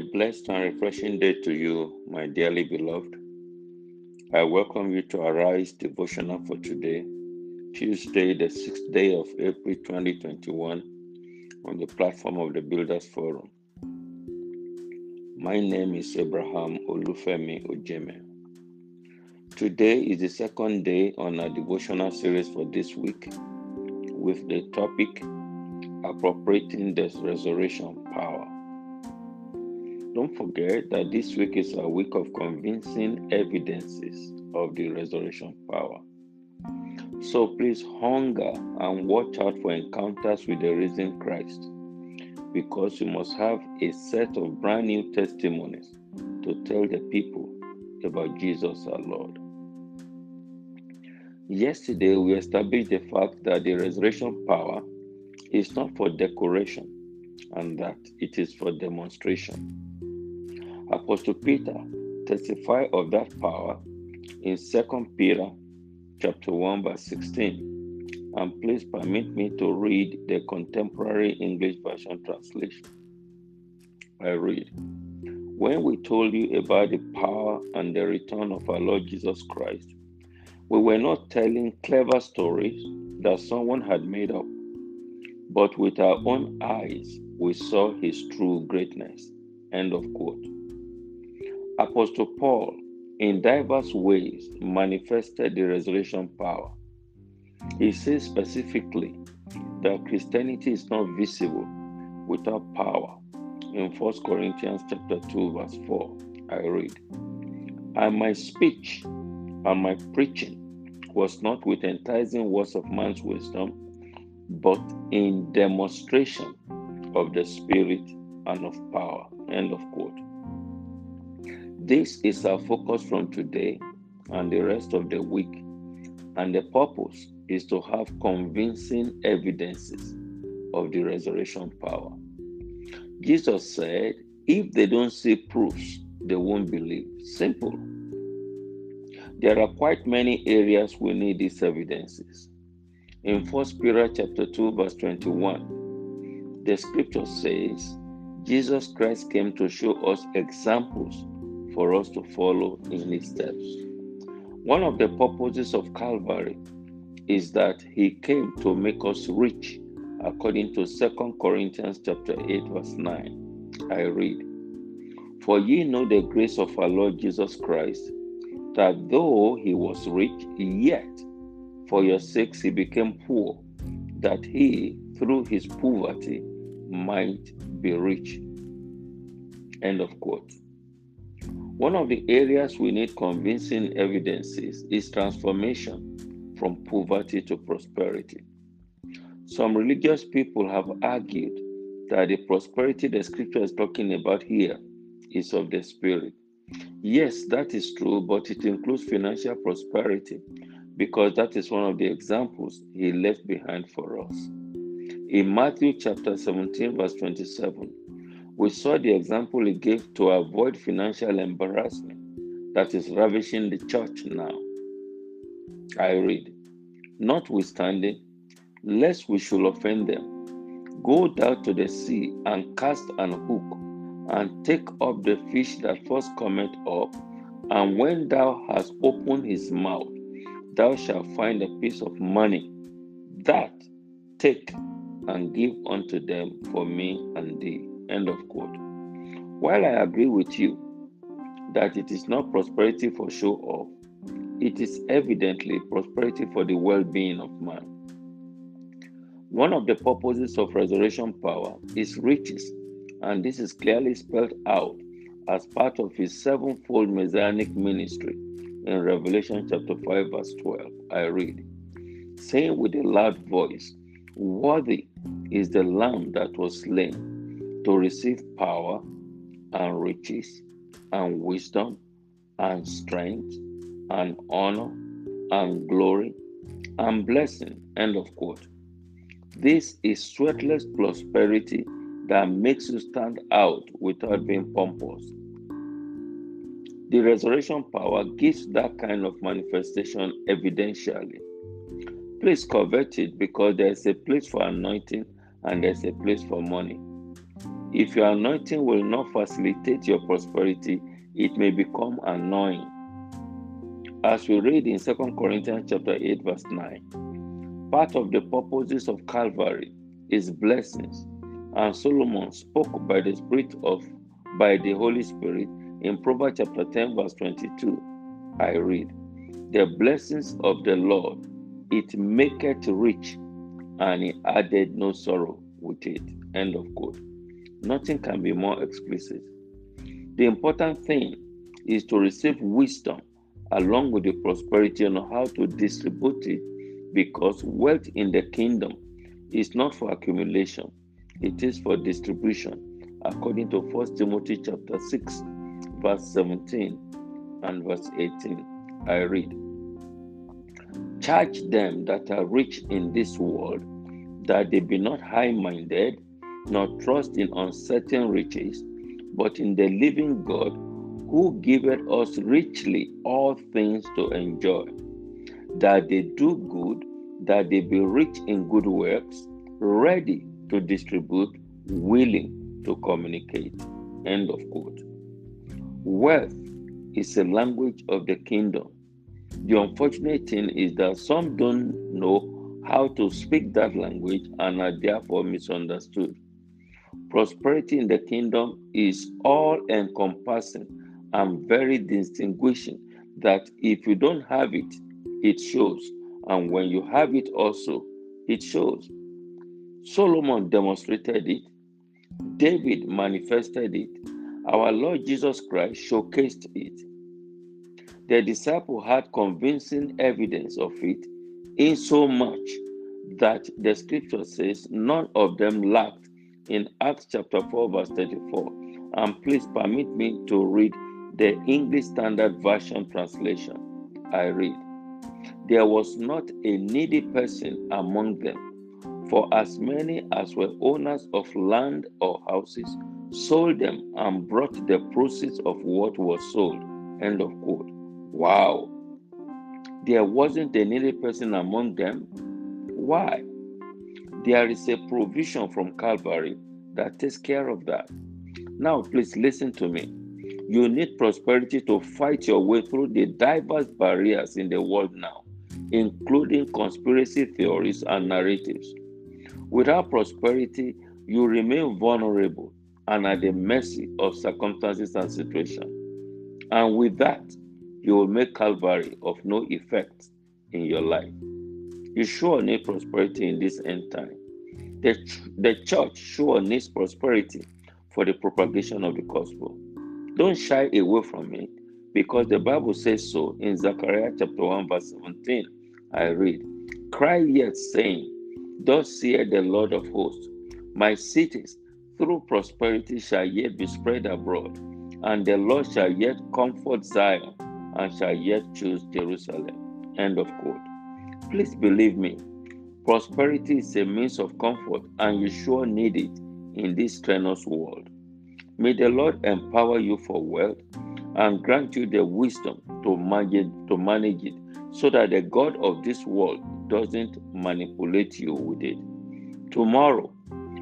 A blessed and refreshing day to you, my dearly beloved. I welcome you to Arise Devotional for today, Tuesday, the 6th day of April 2021, on the platform of the Builders Forum. My name is Abraham Olufemi Ojeme. Today is the second day on our devotional series for this week with the topic, Appropriating the Resurrection Power. Don't forget that this week is a week of convincing evidences of the resurrection power. So please hunger and watch out for encounters with the risen Christ, because you must have a set of brand new testimonies to tell the people about Jesus our Lord. Yesterday, we established the fact that the resurrection power is not for decoration and that it is for demonstration. Apostle Peter testified of that power in 2 Peter chapter 1 verse 16, and please permit me to read the contemporary English version translation. I read, "When we told you about the power and the return of our Lord Jesus Christ, we were not telling clever stories that someone had made up, but with our own eyes we saw his true greatness." End of quote. Apostle Paul, in diverse ways, manifested the resurrection power. He says specifically that Christianity is not visible without power. In 1 Corinthians chapter 2, verse 4, I read, "And my speech and my preaching was not with enticing words of man's wisdom, but in demonstration of the Spirit and of power." End of quote. This is our focus from today and the rest of the week, and the purpose is to have convincing evidences of the resurrection power. Jesus said, if they don't see proofs, they won't believe. Simple. There are quite many areas we need these evidences. In 1 Peter chapter 2, verse 21, the scripture says, Jesus Christ came to show us examples for us to follow in his steps. One of the purposes of Calvary is that he came to make us rich, according to 2 Corinthians chapter 8, verse 9. I read, "For ye know the grace of our Lord Jesus Christ, that though he was rich, yet for your sakes he became poor, that he, through his poverty, might be rich." End of quote. One of the areas we need convincing evidences is transformation from poverty to prosperity. Some religious people have argued that the prosperity the scripture is talking about here is of the spirit. Yes, that is true, but it includes financial prosperity, because that is one of the examples he left behind for us. In Matthew chapter 17, verse 27, we saw the example he gave to avoid financial embarrassment that is ravishing the church now. I read, "Notwithstanding, lest we should offend them, go down to the sea and cast an hook, and take up the fish that first cometh up, and when thou hast opened his mouth, thou shalt find a piece of money. That take and give unto them for me and thee." End of quote. While I agree with you that it is not prosperity for show off, it is evidently prosperity for the well-being of man. One of the purposes of resurrection power is riches, and this is clearly spelled out as part of his sevenfold messianic ministry in Revelation chapter 5 verse 12. I read, "Saying with a loud voice, Worthy is the Lamb that was slain, to receive power and riches and wisdom and strength and honor and glory and blessing." End of quote. This is sweatless prosperity that makes you stand out without being pompous. The resurrection power gives that kind of manifestation evidentially. Please covet it, because there is a place for anointing and there is a place for money. If your anointing will not facilitate your prosperity, it may become annoying. As we read in 2 Corinthians chapter 8, verse 9, part of the purposes of Calvary is blessings, and Solomon spoke by the Holy Spirit in Proverbs chapter 10, verse 22. I read, "The blessings of the Lord, it maketh rich, and he added no sorrow with it." End of quote. Nothing can be more explicit. The important thing is to receive wisdom along with the prosperity on how to distribute it, because wealth in the kingdom is not for accumulation, it is for distribution, according to 1 Timothy chapter 6, verse 17 and verse 18. I read, "Charge them that are rich in this world, that they be not high-minded, nor trust in uncertain riches, but in the living God, who giveth us richly all things to enjoy. That they do good, that they be rich in good works, ready to distribute, willing to communicate." End of quote. Wealth is a language of the kingdom. The unfortunate thing is that some don't know how to speak that language and are therefore misunderstood. Prosperity in the kingdom is all-encompassing and very distinguishing, that if you don't have it, it shows, and when you have it also, it shows. Solomon demonstrated it. David manifested it. Our Lord Jesus Christ showcased it. The disciple had convincing evidence of it, in so much that the scripture says none of them lacked, in Acts chapter 4, verse 34. And please permit me to read the English Standard Version translation. I read, "There was not a needy person among them, for as many as were owners of land or houses sold them and brought the proceeds of what was sold." End of quote. Wow. There wasn't a needy person among them. Why? There is a provision from Calvary that takes care of that. Now, please listen to me. You need prosperity to fight your way through the diverse barriers in the world now, including conspiracy theories and narratives. Without prosperity, you remain vulnerable and at the mercy of circumstances and situations. And with that, you will make Calvary of no effect in your life. You sure need prosperity in this end time. The church sure needs prosperity for the propagation of the gospel. Don't shy away from it, because the Bible says so in Zechariah chapter 1, verse 17. I read, "Cry yet, saying, Thus saith the Lord of hosts, my cities through prosperity shall yet be spread abroad, and the Lord shall yet comfort Zion, and shall yet choose Jerusalem." End of quote. Please believe me, prosperity is a means of comfort, and you sure need it in this strenuous world. May the Lord empower you for wealth and grant you the wisdom to manage it, so that the God of this world doesn't manipulate you with it. Tomorrow,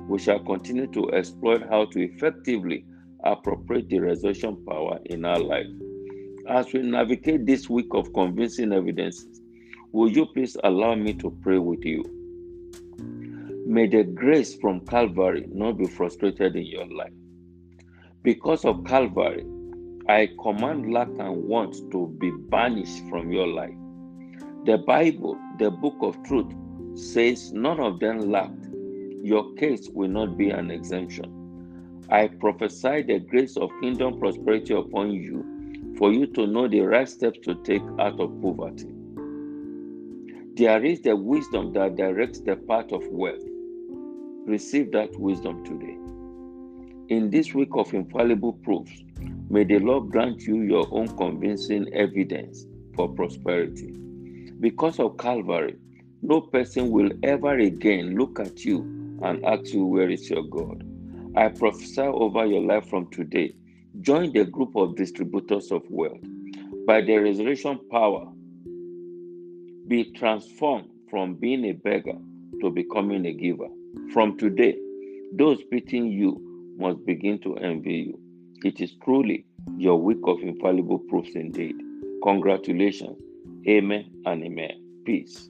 we shall continue to explore how to effectively appropriate the resurrection power in our life. As we navigate this week of convincing evidences, will you please allow me to pray with you? May the grace from Calvary not be frustrated in your life. Because of Calvary, I command lack and want to be banished from your life. The Bible, the book of truth, says none of them lacked. Your case will not be an exemption. I prophesy the grace of kingdom prosperity upon you, for you to know the right steps to take out of poverty. There is the wisdom that directs the path of wealth. Receive that wisdom today. In this week of infallible proofs, may the Lord grant you your own convincing evidence for prosperity. Because of Calvary, no person will ever again look at you and ask you, "Where is your God?" I prophesy over your life from today. Join the group of distributors of wealth. By the resurrection power, be transformed from being a beggar to becoming a giver. From today, those beating you must begin to envy you. It is truly your week of infallible proofs indeed. Congratulations. Amen and amen. Peace.